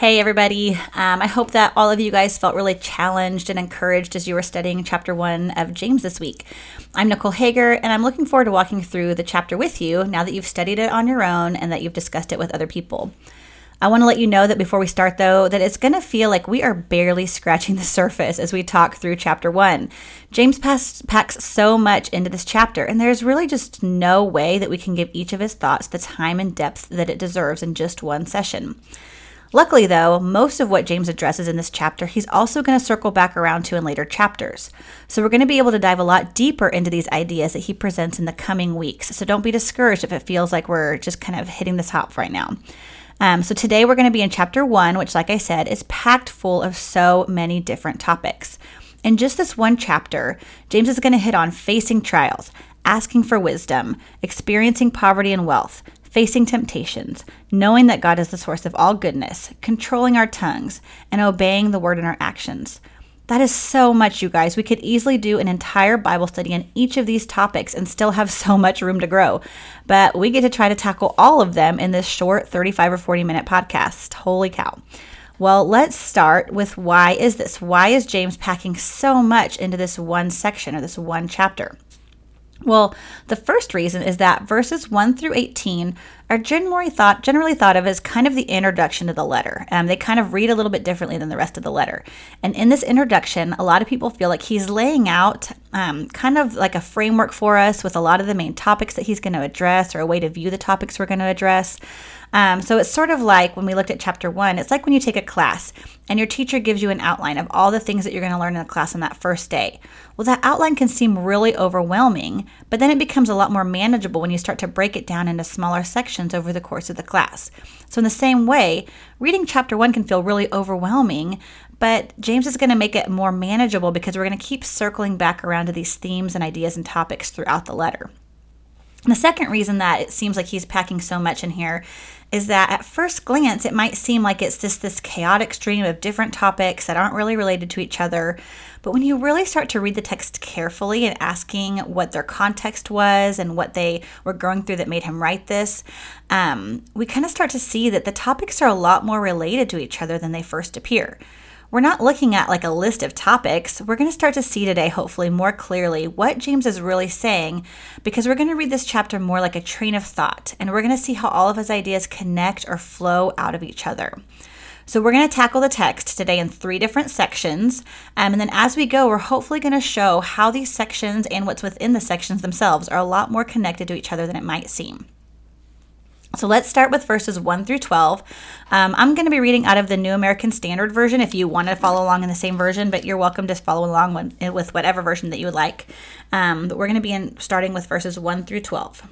Hey, everybody. I hope that all of you guys felt really challenged and encouraged as you were studying Chapter 1 of James this week. I'm Nicole Hager, and I'm looking forward to walking through the chapter with you now that you've studied it on your own and that you've discussed it with other people. I want to let you know that before we start, though, that it's going to feel like we are barely scratching the surface as we talk through Chapter 1. James packs so much into this chapter, and there's really just no way that we can give each of his thoughts the time and depth that it deserves in just one session. Luckily, though, most of what James addresses in this chapter, he's also going to circle back around to in later chapters. So we're going to be able to dive a lot deeper into these ideas that he presents in the coming weeks. So don't be discouraged if it feels like we're just kind of hitting the top right now. So today we're going to be in Chapter 1, which, like I said, is packed full of so many different topics. In just this one chapter, James is going to hit on facing trials, asking for wisdom, experiencing poverty and wealth, facing temptations, knowing that God is the source of all goodness, controlling our tongues, and obeying the word in our actions. That is so much, you guys. We could easily do an entire Bible study on each of these topics and still have so much room to grow. But we get to try to tackle all of them in this short 35 or 40-minute podcast. Holy cow. Well, let's start with why is this? Why is James packing so much into this one section or this one chapter? Well, the first reason is that verses 1 through 18 are generally thought of as kind of the introduction to the letter. They kind of read a little bit differently than the rest of the letter. And in this introduction, a lot of people feel like he's laying out kind of like a framework for us with a lot of the main topics that he's going to address or a way to view the topics we're going to address. So it's sort of like when we looked at Chapter 1, it's like when you take a class and your teacher gives you an outline of all the things that you're going to learn in the class on that first day. Well, that outline can seem really overwhelming, but then it becomes a lot more manageable when you start to break it down into smaller sections over the course of the class. So in the same way, reading Chapter 1 can feel really overwhelming, but James is going to make it more manageable because we're going to keep circling back around to these themes and ideas and topics throughout the letter. And the second reason that it seems like he's packing so much in here is that at first glance, it might seem like it's just this chaotic stream of different topics that aren't really related to each other. But when you really start to read the text carefully and asking what their context was and what they were going through that made him write this, we kind of start to see that the topics are a lot more related to each other than they first appear. We're not looking at like a list of topics. We're going to start to see today, hopefully more clearly, what James is really saying, because we're going to read this chapter more like a train of thought, and we're going to see how all of his ideas connect or flow out of each other. So we're going to tackle the text today in three different sections, and then as we go, we're hopefully going to show how these sections and what's within the sections themselves are a lot more connected to each other than it might seem. So let's start with verses 1 through 12. I'm going to be reading out of the New American Standard Version if you want to follow along in the same version, but you're welcome to follow along with whatever version that you would like. But we're going to be starting with verses 1 through 12.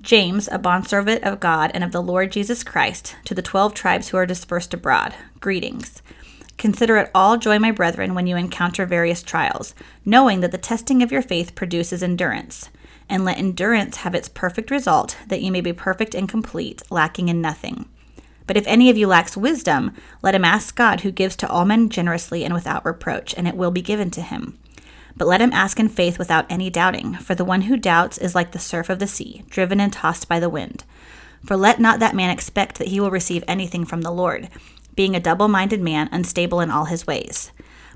James, a bondservant of God and of the Lord Jesus Christ, to the 12 tribes who are dispersed abroad, greetings. Consider it all joy, my brethren, when you encounter various trials, knowing that the testing of your faith produces endurance. And let endurance have its perfect result, that you may be perfect and complete, lacking in nothing. But if any of you lacks wisdom, let him ask God, who gives to all men generously and without reproach, and it will be given to him. But let him ask in faith without any doubting, for the one who doubts is like the surf of the sea, driven and tossed by the wind. For let not that man expect that he will receive anything from the Lord, being a double-minded man, unstable in all his ways.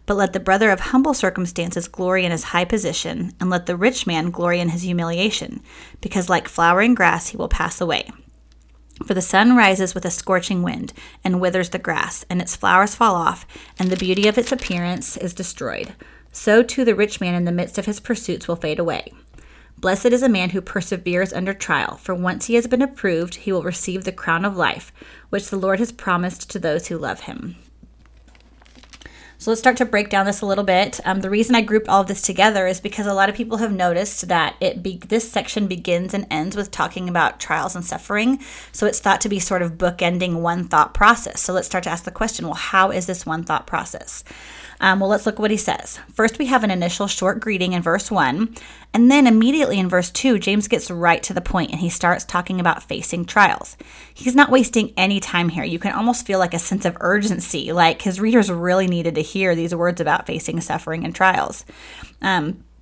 But let the brother of humble circumstances glory in his high position, and let the rich man glory in his humiliation, because like flowering grass he will pass away. For the sun rises with a scorching wind, and withers the grass, and its flowers fall off, and the beauty of its appearance is destroyed. So too the rich man in the midst of his pursuits will fade away. Blessed is a man who perseveres under trial, for once he has been approved, he will receive the crown of life, which the Lord has promised to those who love him. So let's start to break down this a little bit. The reason I grouped all of this together is because a lot of people have noticed that this section begins and ends with talking about trials and suffering. So it's thought to be sort of bookending one thought process. So let's start to ask the question, well, how is this one thought process? Well, let's look at what he says. First, we have an initial short greeting in verse 1. And then immediately in verse 2, James gets right to the point and he starts talking about facing trials. He's not wasting any time here. You can almost feel like a sense of urgency, like his readers really needed to hear these words about facing suffering and trials.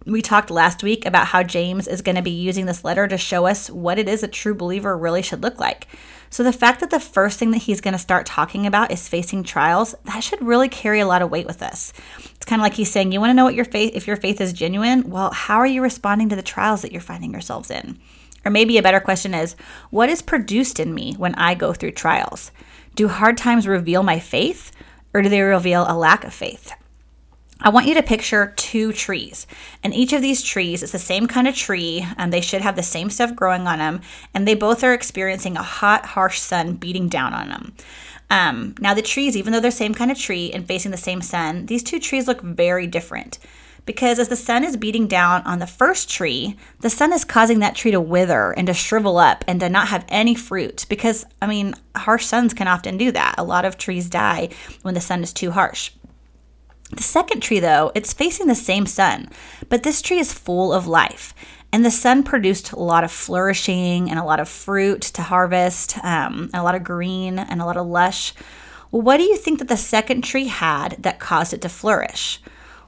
We talked last week about how James is going to be using this letter to show us what it is a true believer really should look like. So the fact that the first thing that he's going to start talking about is facing trials, that should really carry a lot of weight with us. It's kind of like he's saying, you want to know what your faith, if your faith is genuine, well, how are you responding to the trials that you're finding yourselves in? Or maybe a better question is, what is produced in me when I go through trials? Do hard times reveal my faith, or do they reveal a lack of faith? I want you to picture two trees, and each of these trees is the same kind of tree, and they should have the same stuff growing on them, and they both are experiencing a hot, harsh sun beating down on them. Now the trees, even though they're the same kind of tree and facing the same sun, these two trees look very different, because as the sun is beating down on the first tree, the sun is causing that tree to wither and to shrivel up and to not have any fruit, because, I mean, harsh suns can often do that. A lot of trees die when the sun is too harsh. The second tree, though, it's facing the same sun, but this tree is full of life. And the sun produced a lot of flourishing and a lot of fruit to harvest, and a lot of green and a lot of lush. Well, what do you think that the second tree had that caused it to flourish?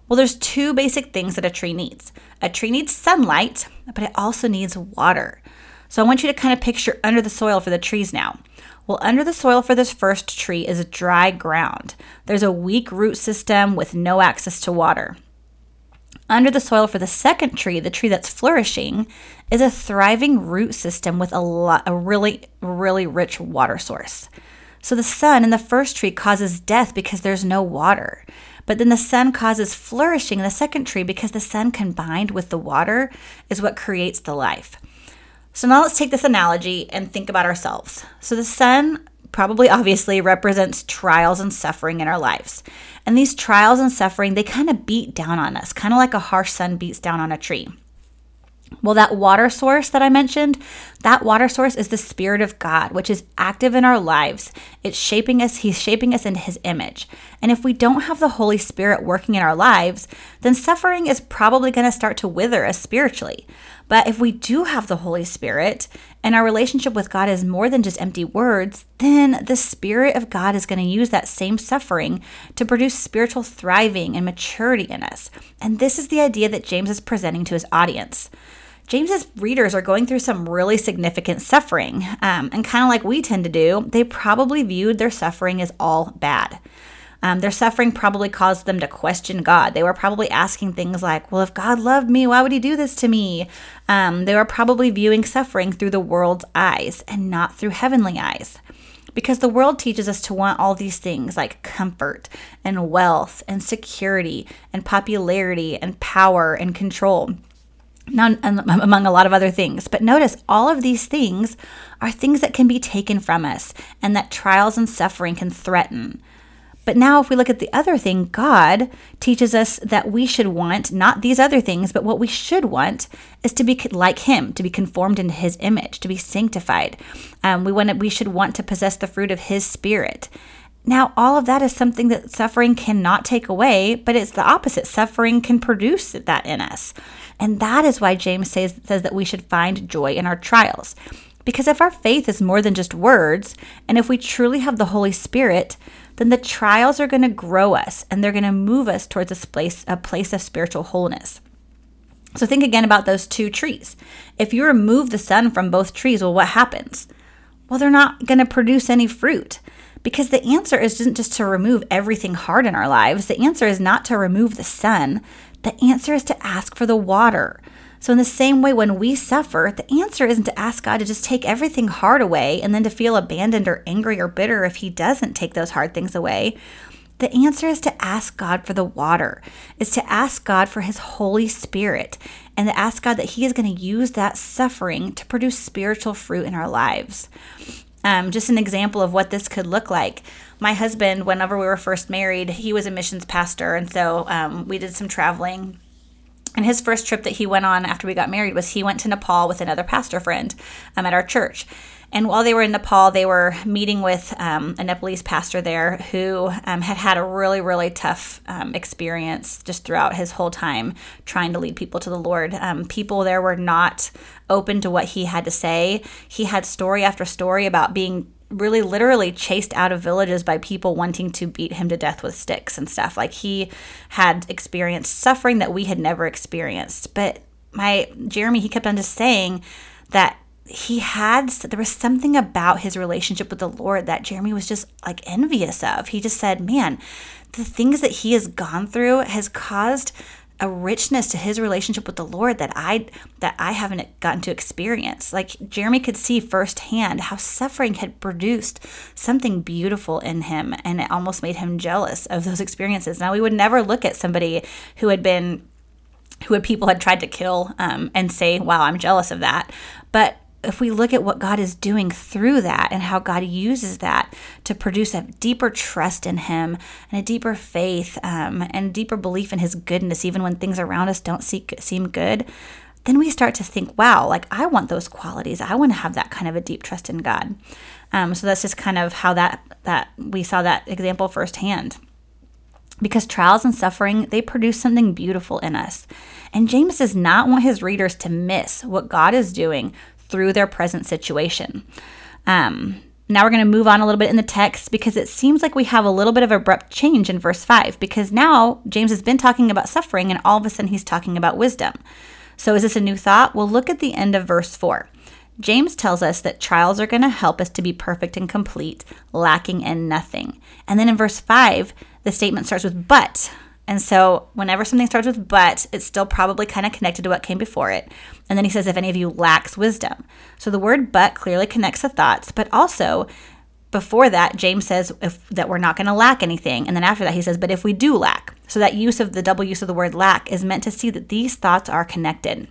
Well, there's two basic things that a tree needs. A tree needs sunlight, but it also needs water. So I want you to kind of picture under the soil for the trees now. Well, under the soil for this first tree is dry ground. There's a weak root system with no access to water. Under the soil for the second tree, the tree that's flourishing, is a thriving root system with a really, really rich water source. So the sun in the first tree causes death because there's no water. But then the sun causes flourishing in the second tree because the sun combined with the water is what creates the life. So now let's take this analogy and think about ourselves. So the sun probably obviously represents trials and suffering in our lives. And these trials and suffering, they kind of beat down on us, kind of like a harsh sun beats down on a tree. Well, that water source that I mentioned, that water source is the Spirit of God, which is active in our lives. It's shaping us. He's shaping us into his image. And if we don't have the Holy Spirit working in our lives, then suffering is probably going to start to wither us spiritually. But if we do have the Holy Spirit and our relationship with God is more than just empty words, then the Spirit of God is going to use that same suffering to produce spiritual thriving and maturity in us. And this is the idea that James is presenting to his audience. James's readers are going through some really significant suffering, and kind of like we tend to do, they probably viewed their suffering as all bad. Their suffering probably caused them to question God. They were probably asking things like, well, if God loved me, why would he do this to me? They were probably viewing suffering through the world's eyes and not through heavenly eyes. Because the world teaches us to want all these things like comfort and wealth and security and popularity and power and control. Now, among a lot of other things. But notice all of these things are things that can be taken from us and that trials and suffering can threaten. But now if we look at the other thing, God teaches us that we should want not these other things, but what we should want is to be like him, to be conformed into his image, to be sanctified. We should want to possess the fruit of his Spirit. Now, all of that is something that suffering cannot take away, but it's the opposite. Suffering can produce that in us. And that is why James says that we should find joy in our trials. Because if our faith is more than just words, and if we truly have the Holy Spirit, then the trials are going to grow us, and they're going to move us towards a place of spiritual wholeness. So think again about those two trees. If you remove the sun from both trees, well, what happens? Well, they're not going to produce any fruit. Because the answer isn't just to remove everything hard in our lives. The answer is not to remove the sun. The answer is to ask for the water. So in the same way, when we suffer, the answer isn't to ask God to just take everything hard away and then to feel abandoned or angry or bitter if he doesn't take those hard things away. The answer is to ask God for the water, is to ask God for his Holy Spirit, and to ask God that he is going to use that suffering to produce spiritual fruit in our lives. Just an example of what this could look like. My husband, whenever we were first married, he was a missions pastor. And so we did some traveling. And his first trip that he went on after we got married was he went to Nepal with another pastor friend at our church. And while they were in Nepal, they were meeting with a Nepalese pastor there who had a really, really tough experience just throughout his whole time trying to lead people to the Lord. People there were not open to what he had to say. He had story after story about being really literally chased out of villages by people wanting to beat him to death with sticks and stuff. Like, he had experienced suffering that we had never experienced. But Jeremy, he kept on just saying that there was something about his relationship with the Lord that Jeremy was just like envious of. He just said, man, the things that he has gone through has caused a richness to his relationship with the Lord that I haven't gotten to experience. Like Jeremy could see firsthand how suffering had produced something beautiful in him, and it almost made him jealous of those experiences. Now, we would never look at somebody who people had tried to kill and say, wow, I'm jealous of that. But if we look at what God is doing through that and how God uses that to produce a deeper trust in him and a deeper faith and deeper belief in his goodness, even when things around us don't seem good, then we start to think, wow, like I want those qualities. I want to have that kind of a deep trust in God. So that's just kind of how that we saw that example firsthand. Because trials and suffering, they produce something beautiful in us. And James does not want his readers to miss what God is doing through their present situation. Now we're going to move on a little bit in the text, because it seems like we have a little bit of abrupt change in verse 5, because now James has been talking about suffering and all of a sudden he's talking about wisdom. So is this a new thought? Well, look at the end of verse 4. James tells us that trials are going to help us to be perfect and complete, lacking in nothing. And then in verse 5, the statement starts with but. And so whenever something starts with but, it's still probably kind of connected to what came before it. And then he says, if any of you lacks wisdom. So the word but clearly connects the thoughts, but also before that, James says that we're not going to lack anything. And then after that, he says, but if we do lack. So that double use of the word lack is meant to see that these thoughts are connected.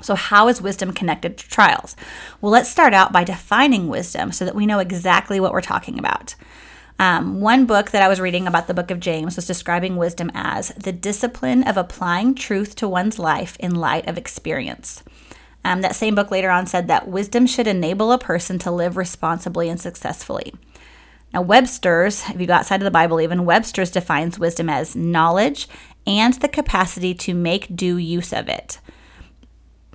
So how is wisdom connected to trials? Well, let's start out by defining wisdom so that we know exactly what we're talking about. One book that I was reading about the book of James was describing wisdom as the discipline of applying truth to one's life in light of experience. That same book later on said that wisdom should enable a person to live responsibly and successfully. Now, Webster's, if you go outside of the Bible even, Webster's defines wisdom as knowledge and the capacity to make due use of it.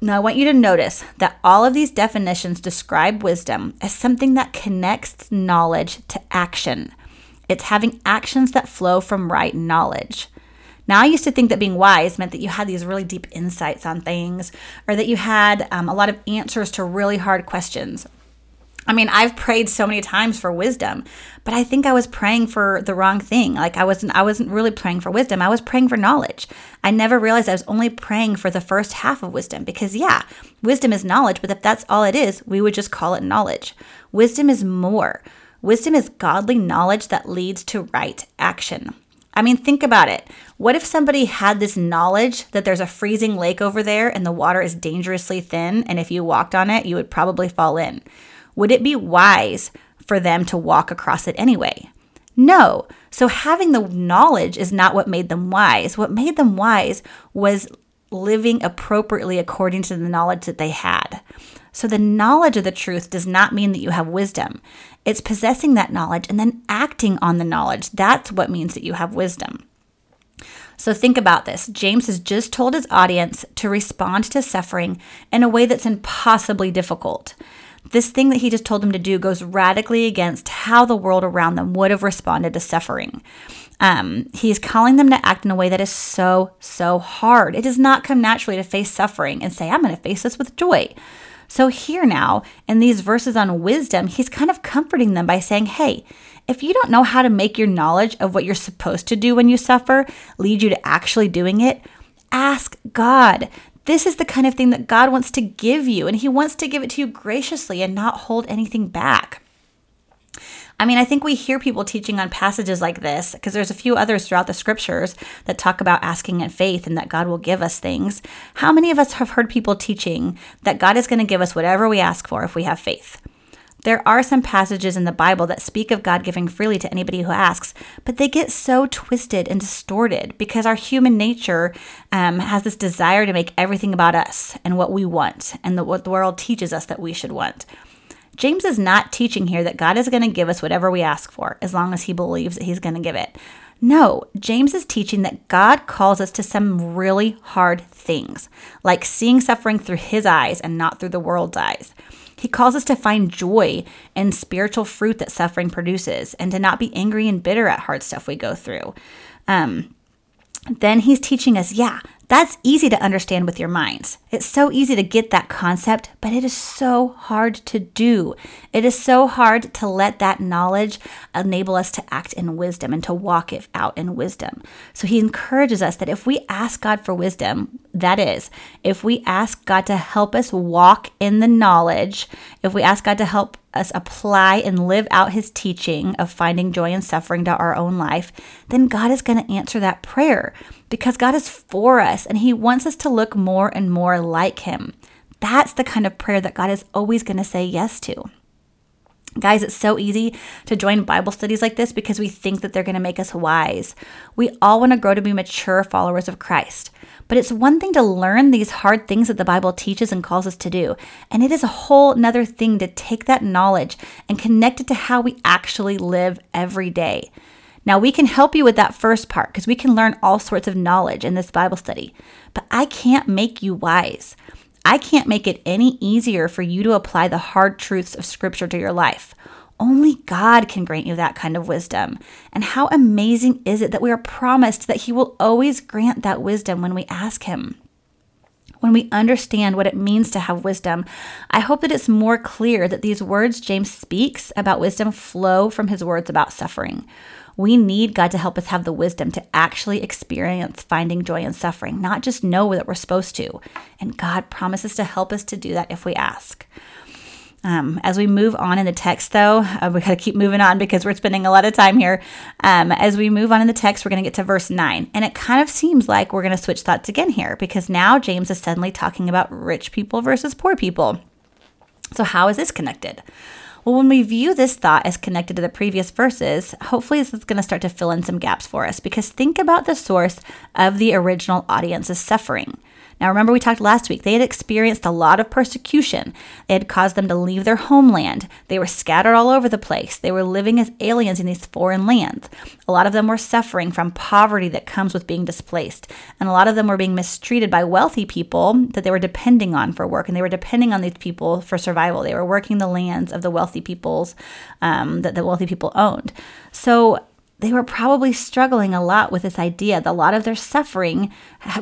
Now, I want you to notice that all of these definitions describe wisdom as something that connects knowledge to action. It's having actions that flow from right knowledge. Now, I used to think that being wise meant that you had these really deep insights on things, or that you had a lot of answers to really hard questions. I mean, I've prayed so many times for wisdom, but I think I was praying for the wrong thing. Like I wasn't really praying for wisdom. I was praying for knowledge. I never realized I was only praying for the first half of wisdom, because yeah, wisdom is knowledge, but if that's all it is, we would just call it knowledge. Wisdom is more. Wisdom is godly knowledge that leads to right action. I mean, think about it. What if somebody had this knowledge that there's a freezing lake over there and the water is dangerously thin, and if you walked on it, you would probably fall in? Would it be wise for them to walk across it anyway? No. So having the knowledge is not what made them wise. What made them wise was living appropriately according to the knowledge that they had. So the knowledge of the truth does not mean that you have wisdom. It's possessing that knowledge and then acting on the knowledge. That's what means that you have wisdom. So think about this. James has just told his audience to respond to suffering in a way that's impossibly difficult. This thing that he just told them to do goes radically against how the world around them would have responded to suffering. He's calling them to act in a way that is so, so hard. It does not come naturally to face suffering and say, I'm going to face this with joy. So here now, in these verses on wisdom, he's kind of comforting them by saying, hey, if you don't know how to make your knowledge of what you're supposed to do when you suffer lead you to actually doing it, ask God. This is the kind of thing that God wants to give you, and he wants to give it to you graciously and not hold anything back. I mean, I think we hear people teaching on passages like this, because there's a few others throughout the scriptures that talk about asking in faith and that God will give us things. How many of us have heard people teaching that God is going to give us whatever we ask for if we have faith? There are some passages in the Bible that speak of God giving freely to anybody who asks, but they get so twisted and distorted because our human nature has this desire to make everything about us and what we want and what the world teaches us that we should want. James is not teaching here that God is going to give us whatever we ask for as long as he believes that he's going to give it. No, James is teaching that God calls us to some really hard things, like seeing suffering through his eyes and not through the world's eyes. He calls us to find joy in spiritual fruit that suffering produces and to not be angry and bitter at hard stuff we go through. Then he's teaching us, yeah, That's easy to understand with your minds. It's so easy to get that concept, but it is so hard to do. It is so hard to let that knowledge enable us to act in wisdom and to walk it out in wisdom. So he encourages us that if we ask God for wisdom, that is, if we ask God to help us walk in the knowledge, if we ask God to help us apply and live out his teaching of finding joy and suffering to our own life, then God is going to answer that prayer because God is for us and he wants us to look more and more like him. That's the kind of prayer that God is always going to say yes to. Guys, it's so easy to join Bible studies like this because we think that they're going to make us wise. We all want to grow to be mature followers of Christ. But it's one thing to learn these hard things that the Bible teaches and calls us to do. And it is a whole nother thing to take that knowledge and connect it to how we actually live every day. Now, we can help you with that first part because we can learn all sorts of knowledge in this Bible study. But I can't make you wise. I can't make it any easier for you to apply the hard truths of Scripture to your life. Only God can grant you that kind of wisdom. And how amazing is it that we are promised that he will always grant that wisdom when we ask him. When we understand what it means to have wisdom, I hope that it's more clear that these words James speaks about wisdom flow from his words about suffering. We need God to help us have the wisdom to actually experience finding joy in suffering, not just know that we're supposed to. And God promises to help us to do that if we ask. As we move on in the text, though, we got to keep moving on because we're spending a lot of time here. As we move on in the text, we're going to get to verse 9. And it kind of seems like we're going to switch thoughts again here because now James is suddenly talking about rich people versus poor people. So how is this connected? Well, when we view this thought as connected to the previous verses, hopefully this is going to start to fill in some gaps for us because think about the source of the original audience's suffering. Now, remember we talked last week, they had experienced a lot of persecution. It had caused them to leave their homeland. They were scattered all over the place. They were living as aliens in these foreign lands. A lot of them were suffering from poverty that comes with being displaced. And a lot of them were being mistreated by wealthy people that they were depending on for work. And they were depending on these people for survival. They were working the lands of the wealthy peoples that the wealthy people owned. So they were probably struggling a lot with this idea that a lot of their suffering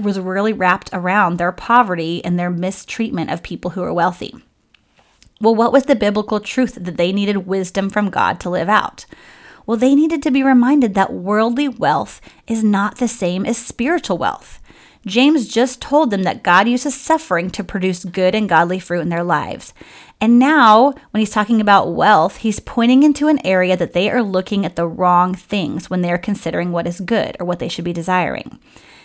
was really wrapped around their poverty and their mistreatment of people who were wealthy. Well, what was the biblical truth that they needed wisdom from God to live out? Well, they needed to be reminded that worldly wealth is not the same as spiritual wealth. James just told them that God uses suffering to produce good and godly fruit in their lives. And now, when he's talking about wealth, he's pointing into an area that they are looking at the wrong things when they are considering what is good or what they should be desiring.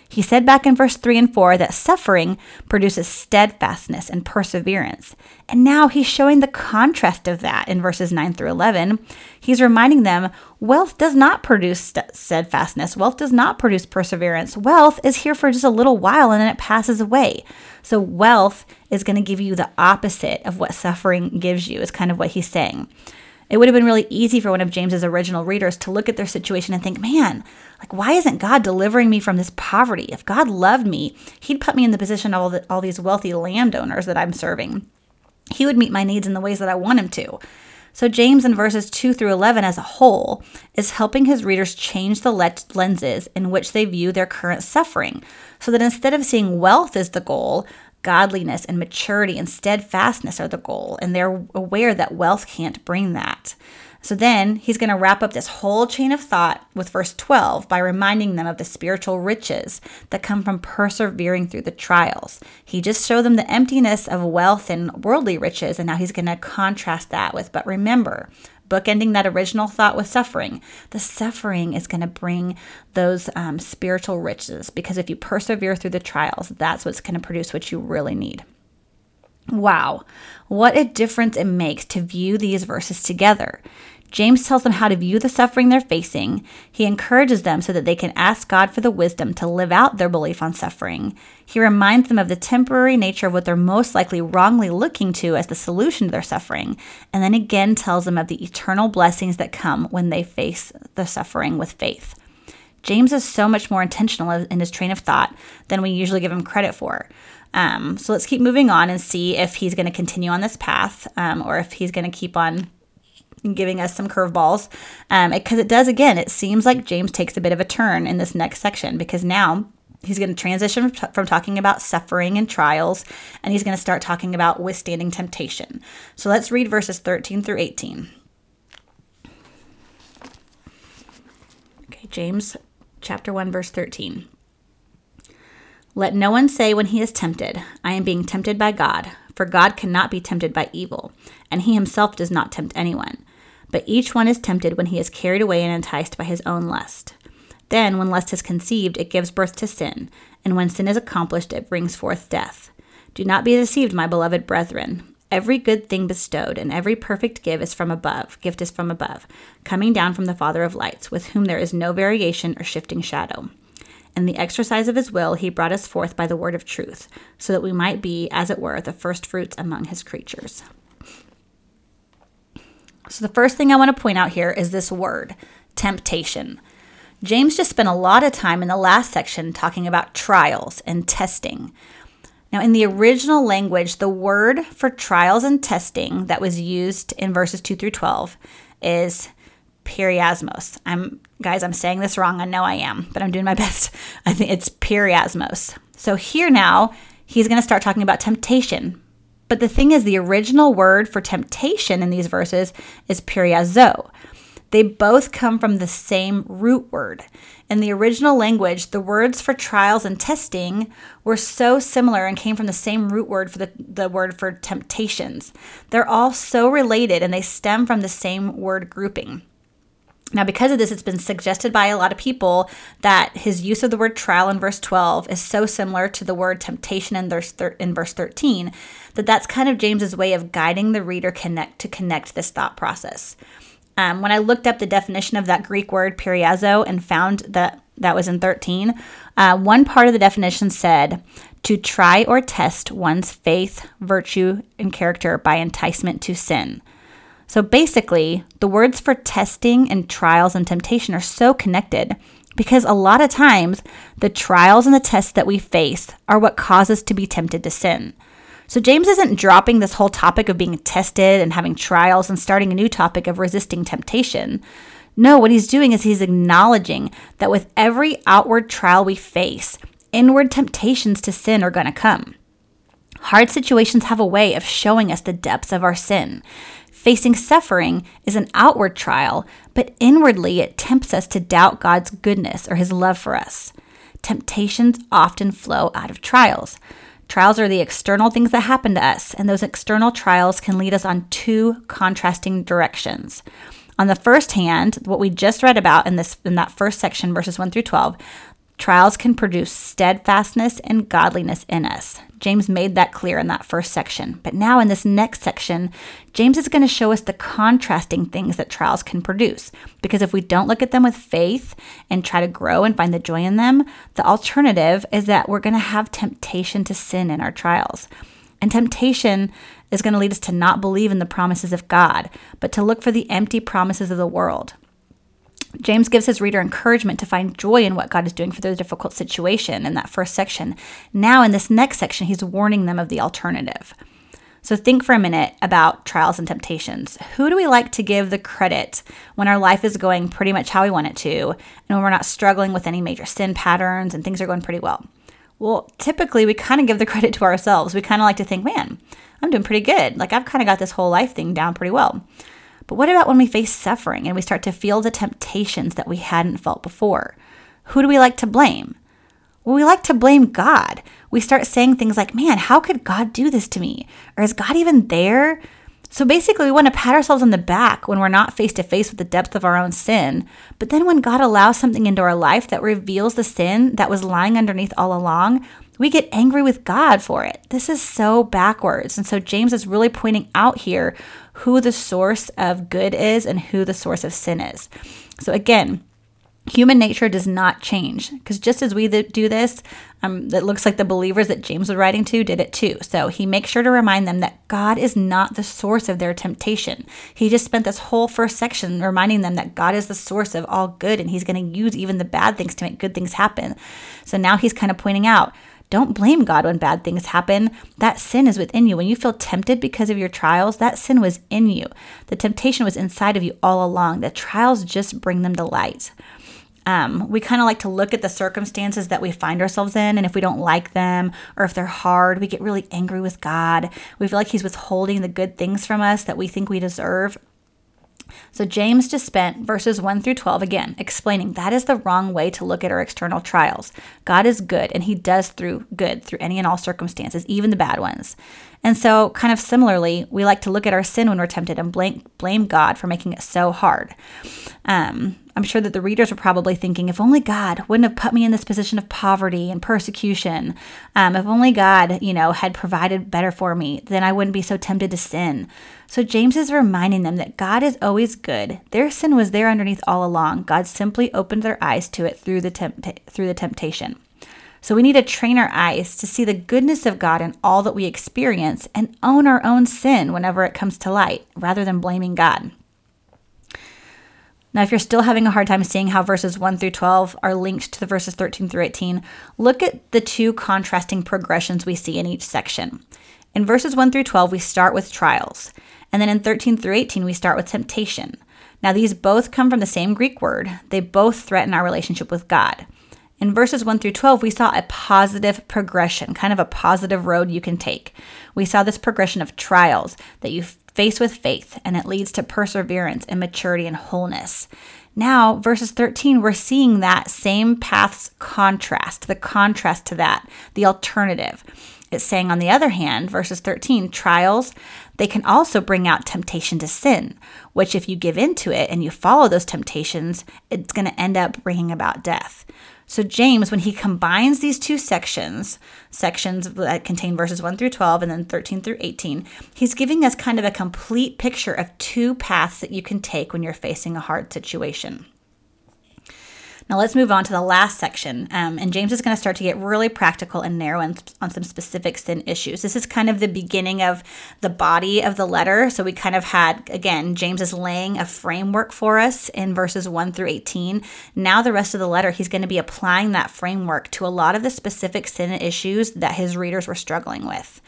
He said back in verse 3 and 4 that suffering produces steadfastness and perseverance. And now he's showing the contrast of that in verses 9 through 11. He's reminding them wealth does not produce steadfastness. Wealth does not produce perseverance. Wealth is here for just a little while and then it passes away. So wealth is going to give you the opposite of what suffering gives you is kind of what he's saying. It would have been really easy for one of James's original readers to look at their situation and think, man, like, why isn't God delivering me from this poverty? If God loved me, he'd put me in the position of all these wealthy landowners that I'm serving. He would meet my needs in the ways that I want him to. So James in verses 2 through 11 as a whole is helping his readers change the lenses in which they view their current suffering so that instead of seeing wealth as the goal, godliness and maturity and steadfastness are the goal, and they're aware that wealth can't bring that. So then he's going to wrap up this whole chain of thought with verse 12 by reminding them of the spiritual riches that come from persevering through the trials. He just showed them the emptiness of wealth and worldly riches, and now he's going to contrast that with, but remember, bookending that original thought with suffering. The suffering is going to bring those spiritual riches because if you persevere through the trials, that's what's going to produce what you really need. Wow, what a difference it makes to view these verses together. James tells them how to view the suffering they're facing. He encourages them so that they can ask God for the wisdom to live out their belief on suffering. He reminds them of the temporary nature of what they're most likely wrongly looking to as the solution to their suffering, and then again tells them of the eternal blessings that come when they face the suffering with faith. James is so much more intentional in his train of thought than we usually give him credit for. So let's keep moving on and see if he's going to continue on this path or if he's going to keep on giving us some curveballs because it does, again, it seems like James takes a bit of a turn in this next section because now He's going to transition from talking about suffering and trials, and he's going to start talking about withstanding temptation. So let's read verses 13 through 18. Okay, James chapter 1, verse 13. Let no one say when he is tempted, I am being tempted by God, for God cannot be tempted by evil, and he himself does not tempt anyone. But each one is tempted when he is carried away and enticed by his own lust. Then, when lust is conceived, it gives birth to sin, and when sin is accomplished, it brings forth death. Do not be deceived, my beloved brethren. Every good thing bestowed and every perfect gift is from above, coming down from the Father of lights, with whom there is no variation or shifting shadow. In the exercise of his will, he brought us forth by the word of truth, so that we might be, as it were, the first fruits among his creatures. So the first thing I want to point out here is this word, temptation. James just spent a lot of time in the last section talking about trials and testing. Now, in the original language, the word for trials and testing that was used in verses 2 through 12 is periasmos. I'm saying this wrong. I know I am, but I'm doing my best. I think it's periasmos. So here now, he's going to start talking about temptation. But the thing is, the original word for temptation in these verses is periazo. They both come from the same root word. In the original language, the words for trials and testing were so similar and came from the same root word for the word for temptations. They're all so related and they stem from the same word grouping. Now, because of this, it's been suggested by a lot of people that his use of the word trial in verse 12 is so similar to the word temptation in verse 13, that that's kind of James's way of guiding the reader to connect this thought process. When I looked up the definition of that Greek word periazo and found that was in 13, one part of the definition said, to try or test one's faith, virtue, and character by enticement to sin. So basically, the words for testing and trials and temptation are so connected because a lot of times the trials and the tests that we face are what cause us to be tempted to sin. So James isn't dropping this whole topic of being tested and having trials and starting a new topic of resisting temptation. No, what he's doing is he's acknowledging that with every outward trial we face, inward temptations to sin are going to come. Hard situations have a way of showing us the depths of our sin. Facing suffering is an outward trial, but inwardly it tempts us to doubt God's goodness or his love for us. Temptations often flow out of trials. Trials are the external things that happen to us, and those external trials can lead us on two contrasting directions. On the first hand, what we just read about in that first section, verses 1 through 12, trials can produce steadfastness and godliness in us. James made that clear in that first section. But now in this next section, James is going to show us the contrasting things that trials can produce. Because if we don't look at them with faith and try to grow and find the joy in them, the alternative is that we're going to have temptation to sin in our trials. And temptation is going to lead us to not believe in the promises of God, but to look for the empty promises of the world. James gives his reader encouragement to find joy in what God is doing for their difficult situation in that first section. Now in this next section, he's warning them of the alternative. So think for a minute about trials and temptations. Who do we like to give the credit when our life is going pretty much how we want it to, and when we're not struggling with any major sin patterns and things are going pretty well? Well, typically we kind of give the credit to ourselves. We kind of like to think, man, I'm doing pretty good. Like I've kind of got this whole life thing down pretty well. But what about when we face suffering and we start to feel the temptations that we hadn't felt before? Who do we like to blame? Well, we like to blame God. We start saying things like, man, how could God do this to me? Or is God even there? So basically, we want to pat ourselves on the back when we're not face to face with the depth of our own sin. But then when God allows something into our life that reveals the sin that was lying underneath all along, we get angry with God for it. This is so backwards. And so James is really pointing out here who the source of good is and who the source of sin is. So again, human nature does not change because just as we do this, it looks like the believers that James was writing to did it too. So he makes sure to remind them that God is not the source of their temptation. He just spent this whole first section reminding them that God is the source of all good and he's going to use even the bad things to make good things happen. So now he's kind of pointing out, don't blame God when bad things happen. That sin is within you. When you feel tempted because of your trials, that sin was in you. The temptation was inside of you all along. The trials just bring them to light. We kind of like to look at the circumstances that we find ourselves in, and if we don't like them or if they're hard, we get really angry with God. We feel like he's withholding the good things from us that we think we deserve. So James just spent verses 1 through 12 again explaining that is the wrong way to look at our external trials. God is good, and he does through any and all circumstances, even the bad ones. And so kind of similarly, we like to look at our sin when we're tempted and blame God for making it so hard. I'm sure that the readers were probably thinking, if only God wouldn't have put me in this position of poverty and persecution, if only God, had provided better for me, then I wouldn't be so tempted to sin. So James is reminding them that God is always good. Their sin was there underneath all along. God simply opened their eyes to it through the temptation. So we need to train our eyes to see the goodness of God in all that we experience and own our own sin whenever it comes to light, rather than blaming God. Now, if you're still having a hard time seeing how verses 1 through 12 are linked to the verses 13 through 18, look at the two contrasting progressions we see in each section. In verses 1 through 12, we start with trials, and then in 13 through 18, we start with temptation. Now, these both come from the same Greek word. They both threaten our relationship with God. In verses 1 through 12, we saw a positive progression, kind of a positive road you can take. We saw this progression of trials that you face with faith, and it leads to perseverance and maturity and wholeness. Now, verses 13, we're seeing that same path's contrast, the contrast to that, the alternative. It's saying, on the other hand, verses 13, trials, they can also bring out temptation to sin, which if you give into it and you follow those temptations, it's going to end up bringing about death. So James, when he combines these two sections that contain verses 1 through 12 and then 13 through 18, he's giving us kind of a complete picture of two paths that you can take when you're facing a hard situation. Now let's move on to the last section, and James is going to start to get really practical and narrow on some specific sin issues. This is kind of the beginning of the body of the letter, so we kind of had, again, James is laying a framework for us in verses 1 through 18. Now the rest of the letter, he's going to be applying that framework to a lot of the specific sin issues that his readers were struggling with.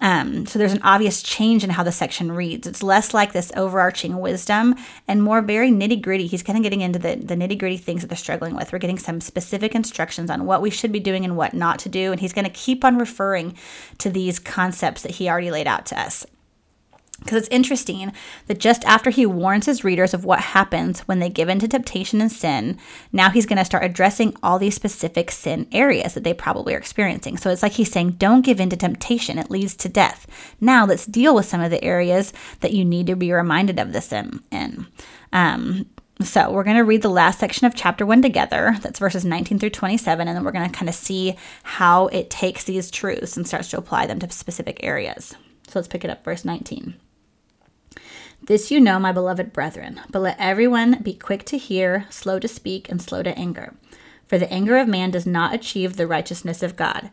So there's an obvious change in how the section reads. It's less like this overarching wisdom and more very nitty-gritty. He's kind of getting into the nitty-gritty things that they're struggling with. We're getting some specific instructions on what we should be doing and what not to do, and he's going to keep on referring to these concepts that he already laid out to us. Because it's interesting that just after he warns his readers of what happens when they give in to temptation and sin, now he's going to start addressing all these specific sin areas that they probably are experiencing. So it's like he's saying, don't give in to temptation. It leads to death. Now let's deal with some of the areas that you need to be reminded of this in. So we're going to read the last section of chapter 1 together. That's verses 19 through 27. And then we're going to kind of see how it takes these truths and starts to apply them to specific areas. So let's pick it up, verse 19. This you know, my beloved brethren, but let everyone be quick to hear, slow to speak, and slow to anger. For the anger of man does not achieve the righteousness of God.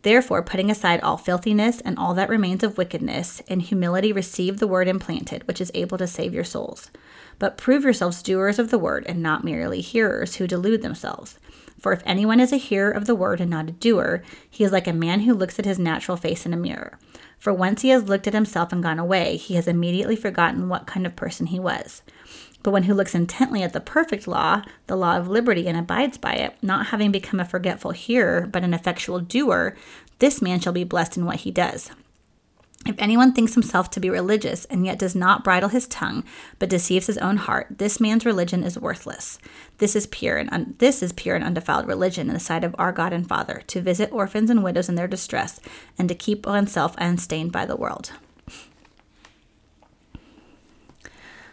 Therefore, putting aside all filthiness and all that remains of wickedness, in humility receive the word implanted, which is able to save your souls. But prove yourselves doers of the word, and not merely hearers who delude themselves. For if anyone is a hearer of the word and not a doer, he is like a man who looks at his natural face in a mirror. For once he has looked at himself and gone away, he has immediately forgotten what kind of person he was. But one who looks intently at the perfect law, the law of liberty, and abides by it, not having become a forgetful hearer, but an effectual doer, this man shall be blessed in what he does. If anyone thinks himself to be religious and yet does not bridle his tongue, but deceives his own heart, this man's religion is worthless. This is pure and undefiled religion in the sight of our God and Father, to visit orphans and widows in their distress, and to keep oneself unstained by the world.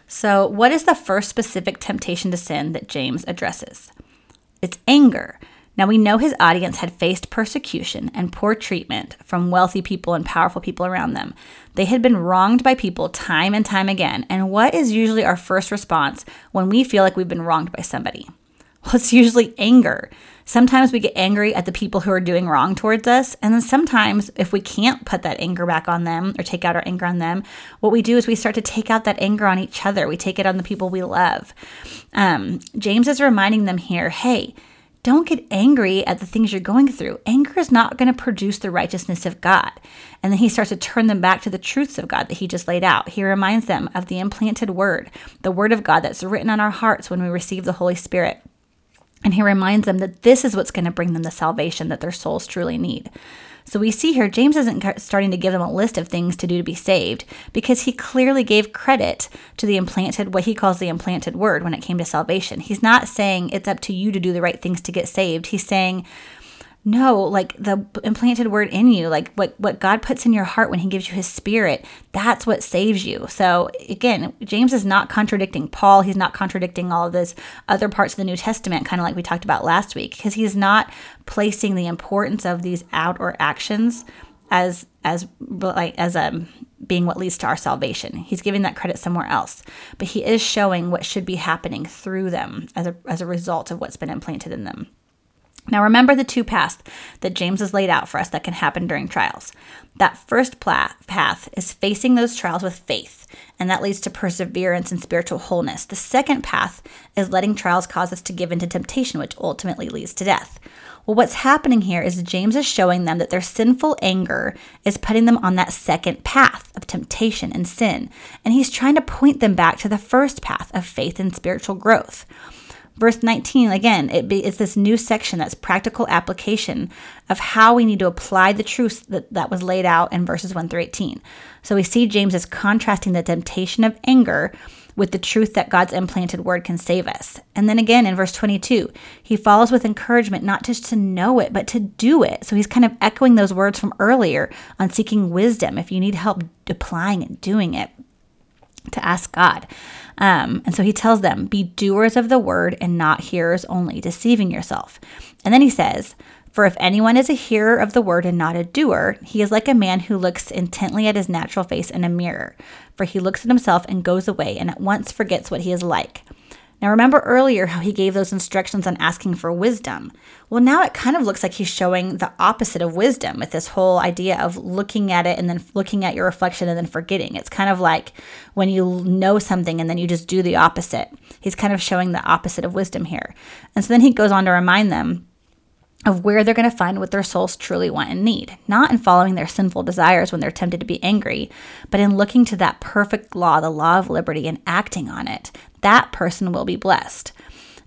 So, what is the first specific temptation to sin that James addresses? It's anger. Now, we know his audience had faced persecution and poor treatment from wealthy people and powerful people around them. They had been wronged by people time and time again. And what is usually our first response when we feel like we've been wronged by somebody? Well, it's usually anger. Sometimes we get angry at the people who are doing wrong towards us. And then sometimes if we can't put that anger back on them or take out our anger on them, what we do is we start to take out that anger on each other. We take it on the people we love. James is reminding them here, hey, don't get angry at the things you're going through. Anger is not going to produce the righteousness of God. And then he starts to turn them back to the truths of God that he just laid out. He reminds them of the implanted word, the word of God that's written on our hearts when we receive the Holy Spirit. And he reminds them that this is what's going to bring them the salvation that their souls truly need. So we see here, James isn't starting to give them a list of things to do to be saved, because he clearly gave credit to the implanted, what he calls the implanted word, when it came to salvation. He's not saying it's up to you to do the right things to get saved. He's saying, no, like the implanted word in you, like what God puts in your heart when he gives you his spirit, that's what saves you. So again, James is not contradicting Paul. He's not contradicting all of those other parts of the New Testament, kind of like we talked about last week, because he's not placing the importance of these outward actions as being what leads to our salvation. He's giving that credit somewhere else, but he is showing what should be happening through them as a result of what's been implanted in them. Now, remember the two paths that James has laid out for us that can happen during trials. That first path is facing those trials with faith, and that leads to perseverance and spiritual wholeness. The second path is letting trials cause us to give in to temptation, which ultimately leads to death. Well, what's happening here is James is showing them that their sinful anger is putting them on that second path of temptation and sin, and he's trying to point them back to the first path of faith and spiritual growth. Verse 19, again, it's this new section that's practical application of how we need to apply the truth that was laid out in verses 1 through 18. So we see James is contrasting the temptation of anger with the truth that God's implanted word can save us. And then again, in verse 22, he follows with encouragement, not just to know it, but to do it. So he's kind of echoing those words from earlier on seeking wisdom, if you need help applying and doing it, to ask God. And so he tells them, be doers of the word and not hearers only, deceiving yourself. And then he says, for if anyone is a hearer of the word and not a doer, he is like a man who looks intently at his natural face in a mirror, for he looks at himself and goes away and at once forgets what he is like. Now, remember earlier how he gave those instructions on asking for wisdom. Well, now it kind of looks like he's showing the opposite of wisdom with this whole idea of looking at it and then looking at your reflection and then forgetting. It's kind of like when you know something and then you just do the opposite. He's kind of showing the opposite of wisdom here. And so then he goes on to remind them of where they're going to find what their souls truly want and need, not in following their sinful desires when they're tempted to be angry, but in looking to that perfect law, the law of liberty, and acting on it. That person will be blessed.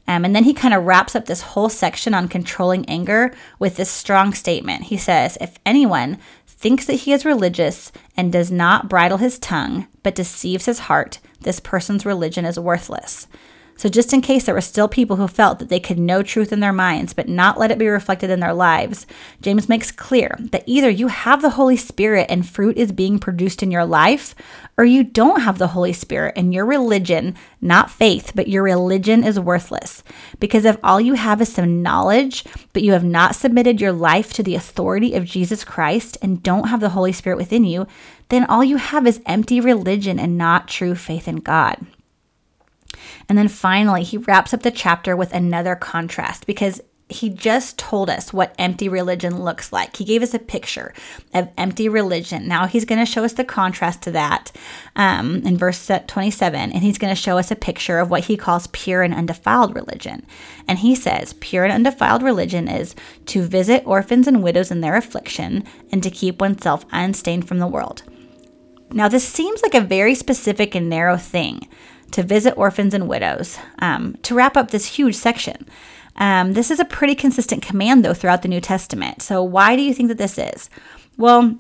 And then he kind of wraps up this whole section on controlling anger with this strong statement. He says, if anyone thinks that he is religious and does not bridle his tongue, but deceives his heart, this person's religion is worthless. So just in case there were still people who felt that they could know truth in their minds but not let it be reflected in their lives, James makes clear that either you have the Holy Spirit and fruit is being produced in your life, or you don't have the Holy Spirit and your religion, not faith, but your religion is worthless. Because if all you have is some knowledge, but you have not submitted your life to the authority of Jesus Christ and don't have the Holy Spirit within you, then all you have is empty religion and not true faith in God. And then finally, he wraps up the chapter with another contrast, because he just told us what empty religion looks like. He gave us a picture of empty religion. Now he's going to show us the contrast to that in verse 27, and he's going to show us a picture of what he calls pure and undefiled religion. And he says, pure and undefiled religion is to visit orphans and widows in their affliction and to keep oneself unstained from the world. Now this seems like a very specific and narrow thing, to visit orphans and widows, to wrap up this huge section. This is a pretty consistent command, though, throughout the New Testament. So why do you think that this is? Well,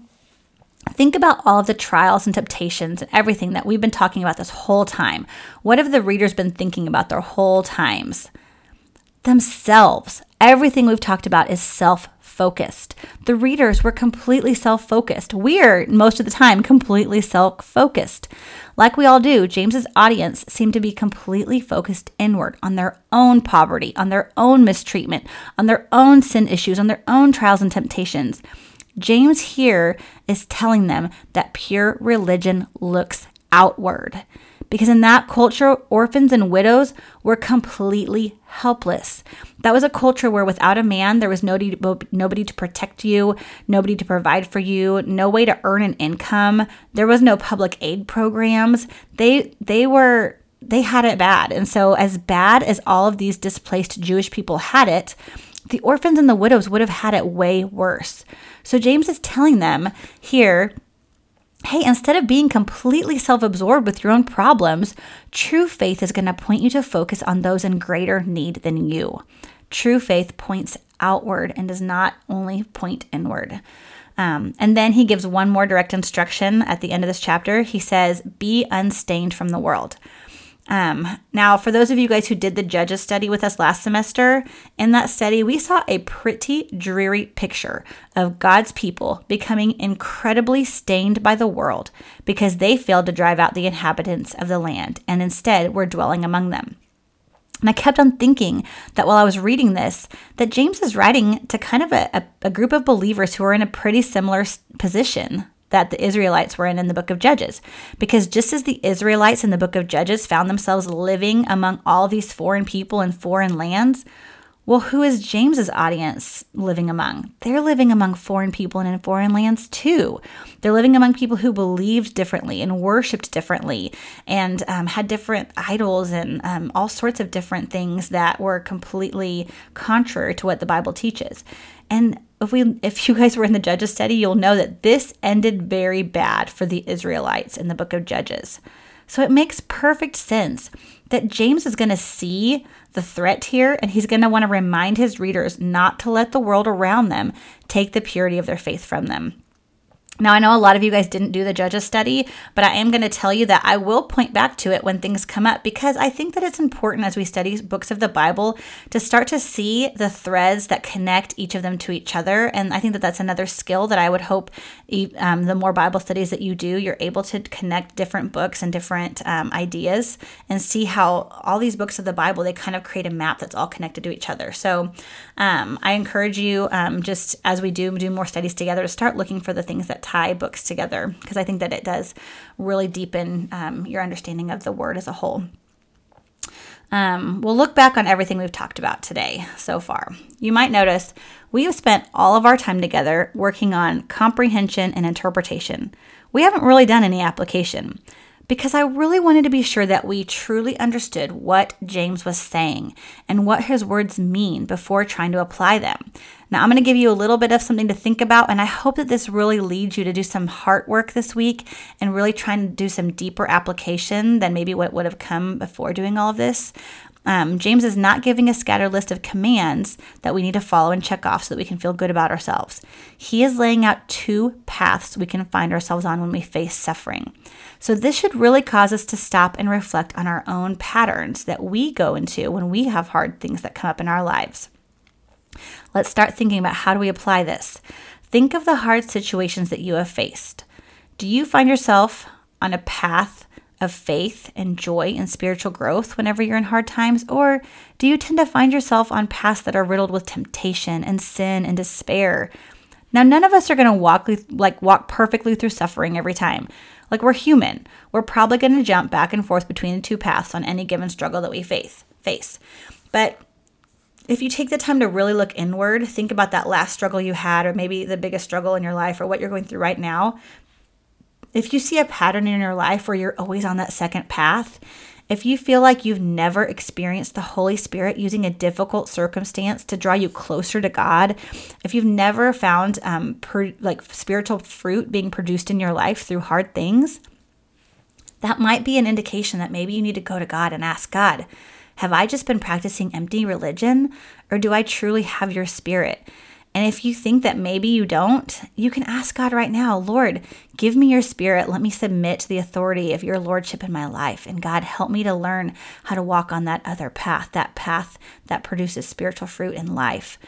think about all of the trials and temptations and everything that we've been talking about this whole time. What have the readers been thinking about their whole times? Themselves. Everything we've talked about is self-focused. The readers were completely self-focused. We're, most of the time, completely self-focused. Like we all do, James's audience seemed to be completely focused inward on their own poverty, on their own mistreatment, on their own sin issues, on their own trials and temptations. James here is telling them that pure religion looks outward. Because in that culture, orphans and widows were completely helpless. That was a culture where without a man, there was nobody to protect you, nobody to provide for you, no way to earn an income. There was no public aid programs. They had it bad. And so as bad as all of these displaced Jewish people had it, the orphans and the widows would have had it way worse. So James is telling them here hey, instead of being completely self-absorbed with your own problems, true faith is going to point you to focus on those in greater need than you. True faith points outward and does not only point inward. And then he gives one more direct instruction at the end of this chapter. He says, be unstained from the world. Now, for those of you guys who did the Judges study with us last semester, in that study, we saw a pretty dreary picture of God's people becoming incredibly stained by the world because they failed to drive out the inhabitants of the land and instead were dwelling among them. And I kept on thinking that while I was reading this, that James is writing to kind of a group of believers who are in a pretty similar position that the Israelites were in the book of Judges. Because just as the Israelites in the book of Judges found themselves living among all these foreign people in foreign lands, well, who is James's audience living among? They're living among foreign people and in foreign lands too. They're living among people who believed differently and worshiped differently and had different idols and all sorts of different things that were completely contrary to what the Bible teaches. And if you guys were in the Judges study, you'll know that this ended very bad for the Israelites in the book of Judges. So it makes perfect sense that James is going to see the threat here, and he's going to want to remind his readers not to let the world around them take the purity of their faith from them. Now, I know a lot of you guys didn't do the Judges study, but I am going to tell you that I will point back to it when things come up, because I think that it's important as we study books of the Bible to start to see the threads that connect each of them to each other. And I think that that's another skill that I would hope the more Bible studies that you do, you're able to connect different books and different ideas and see how all these books of the Bible, they kind of create a map that's all connected to each other. So I encourage you just as we do more studies together to start looking for the things that tie books together, because I think that it does really deepen your understanding of the word as a whole. We'll look back on everything we've talked about today so far. You might notice we have spent all of our time together working on comprehension and interpretation. We haven't really done any application, because I really wanted to be sure that we truly understood what James was saying and what his words mean before trying to apply them. Now, I'm going to give you a little bit of something to think about, and I hope that this really leads you to do some heart work this week and really trying to do some deeper application than maybe what would have come before doing all of this. James is not giving a scattered list of commands that we need to follow and check off so that we can feel good about ourselves. He is laying out two paths we can find ourselves on when we face suffering. So this should really cause us to stop and reflect on our own patterns that we go into when we have hard things that come up in our lives. Let's start thinking about, how do we apply this? Think of the hard situations that you have faced. Do you find yourself on a path of faith and joy and spiritual growth whenever you're in hard times? Or do you tend to find yourself on paths that are riddled with temptation and sin and despair? Now, none of us are going to walk perfectly through suffering every time. Like, we're human. We're probably going to jump back and forth between the two paths on any given struggle that we face. But if you take the time to really look inward, think about that last struggle you had, or maybe the biggest struggle in your life, or what you're going through right now. If you see a pattern in your life where you're always on that second path, if you feel like you've never experienced the Holy Spirit using a difficult circumstance to draw you closer to God, if you've never found spiritual fruit being produced in your life through hard things, that might be an indication that maybe you need to go to God and ask God, have I just been practicing empty religion, or do I truly have your Spirit? And if you think that maybe you don't, you can ask God right now, Lord, give me your Spirit. Let me submit to the authority of your lordship in my life. And God, help me to learn how to walk on that other path that produces spiritual fruit in life.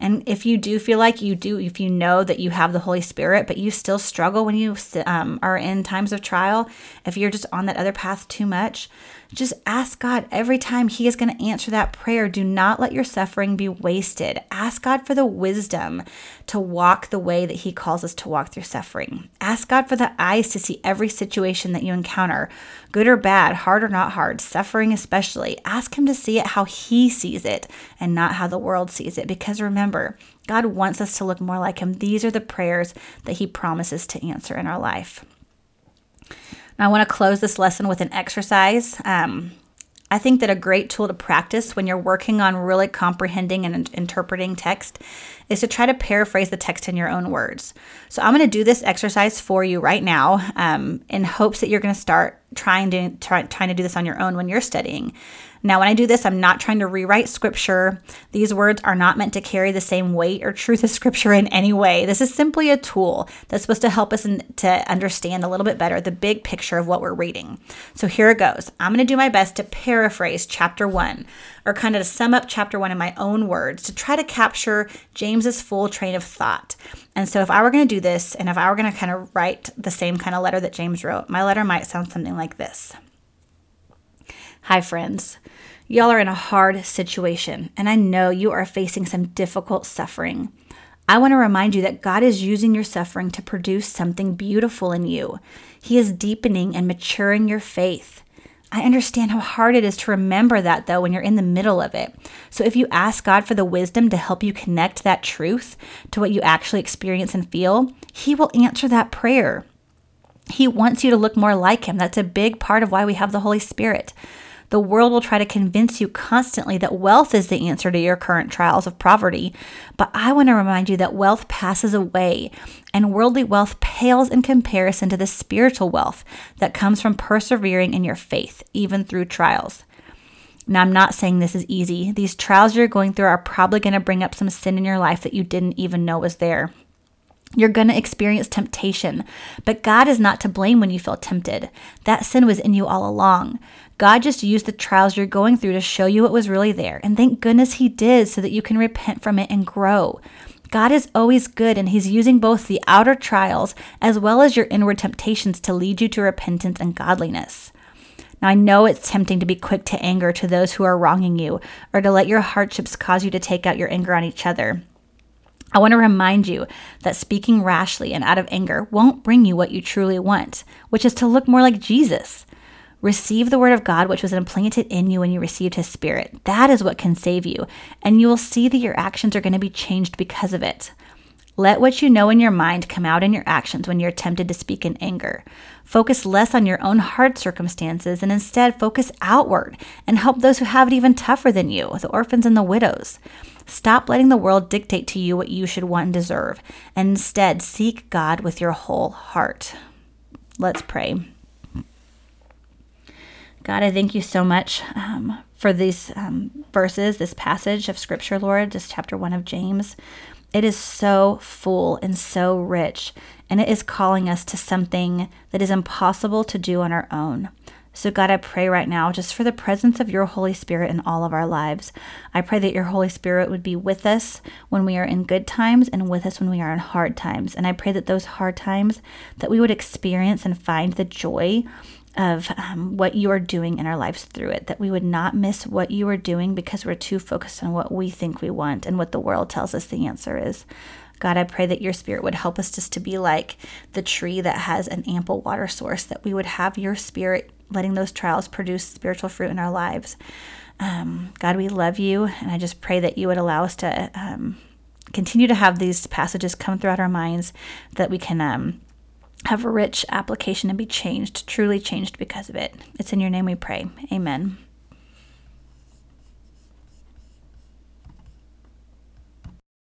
And if you do feel like you do, if you know that you have the Holy Spirit, but you still struggle when you are in times of trial, if you're just on that other path too much, just ask God every time. He is going to answer that prayer. Do not let your suffering be wasted. Ask God for the wisdom to walk the way that he calls us to walk through suffering. Ask God for the eyes to see every situation that you encounter, good or bad, hard or not hard, suffering especially. Ask him to see it how he sees it and not how the world sees it. Because remember, God wants us to look more like him. These are the prayers that he promises to answer in our life. Now, I want to close this lesson with an exercise. I think that a great tool to practice when you're working on really comprehending and interpreting text is to try to paraphrase the text in your own words. So I'm going to do this exercise for you right now in hopes that you're going to start trying to do this on your own when you're studying. Now, when I do this, I'm not trying to rewrite scripture. These words are not meant to carry the same weight or truth as scripture in any way. This is simply a tool that's supposed to help us to understand a little bit better the big picture of what we're reading. So here it goes. I'm going to do my best to paraphrase chapter 1 or kind of to sum up chapter 1 in my own words to try to capture James's full train of thought. And so if I were going to do this and if I were going to kind of write the same kind of letter that James wrote, my letter might sound something like this. Hi, friends. Y'all are in a hard situation, and I know you are facing some difficult suffering. I want to remind you that God is using your suffering to produce something beautiful in you. He is deepening and maturing your faith. I understand how hard it is to remember that, though, when you're in the middle of it. So if you ask God for the wisdom to help you connect that truth to what you actually experience and feel, He will answer that prayer. He wants you to look more like Him. That's a big part of why we have the Holy Spirit. The world will try to convince you constantly that wealth is the answer to your current trials of poverty, but I want to remind you that wealth passes away, and worldly wealth pales in comparison to the spiritual wealth that comes from persevering in your faith, even through trials. Now, I'm not saying this is easy. These trials you're going through are probably going to bring up some sin in your life that you didn't even know was there. You're going to experience temptation, but God is not to blame when you feel tempted. That sin was in you all along. God just used the trials you're going through to show you what was really there, and thank goodness He did so that you can repent from it and grow. God is always good, and He's using both the outer trials as well as your inward temptations to lead you to repentance and godliness. Now, I know it's tempting to be quick to anger to those who are wronging you or to let your hardships cause you to take out your anger on each other. I want to remind you that speaking rashly and out of anger won't bring you what you truly want, which is to look more like Jesus. Receive the word of God, which was implanted in you when you received His Spirit. That is what can save you, and you will see that your actions are going to be changed because of it. Let what you know in your mind come out in your actions when you're tempted to speak in anger. Focus less on your own hard circumstances and instead focus outward and help those who have it even tougher than you, the orphans and the widows. Stop letting the world dictate to you what you should want and deserve, and instead seek God with your whole heart. Let's pray. God, I thank you so much for these verses, this passage of Scripture, Lord, just chapter 1 of James. It is so full and so rich, and it is calling us to something that is impossible to do on our own. So God, I pray right now just for the presence of your Holy Spirit in all of our lives. I pray that your Holy Spirit would be with us when we are in good times and with us when we are in hard times. And I pray that those hard times that we would experience and find the joy of what you are doing in our lives through it, that we would not miss what you are doing because we're too focused on what we think we want and what the world tells us the answer is. God, I pray that your Spirit would help us just to be like the tree that has an ample water source, that we would have your Spirit letting those trials produce spiritual fruit in our lives. God, we love you, and I just pray that you would allow us to continue to have these passages come throughout our minds, that we can have a rich application and be changed, truly changed because of it. It's in your name we pray. Amen.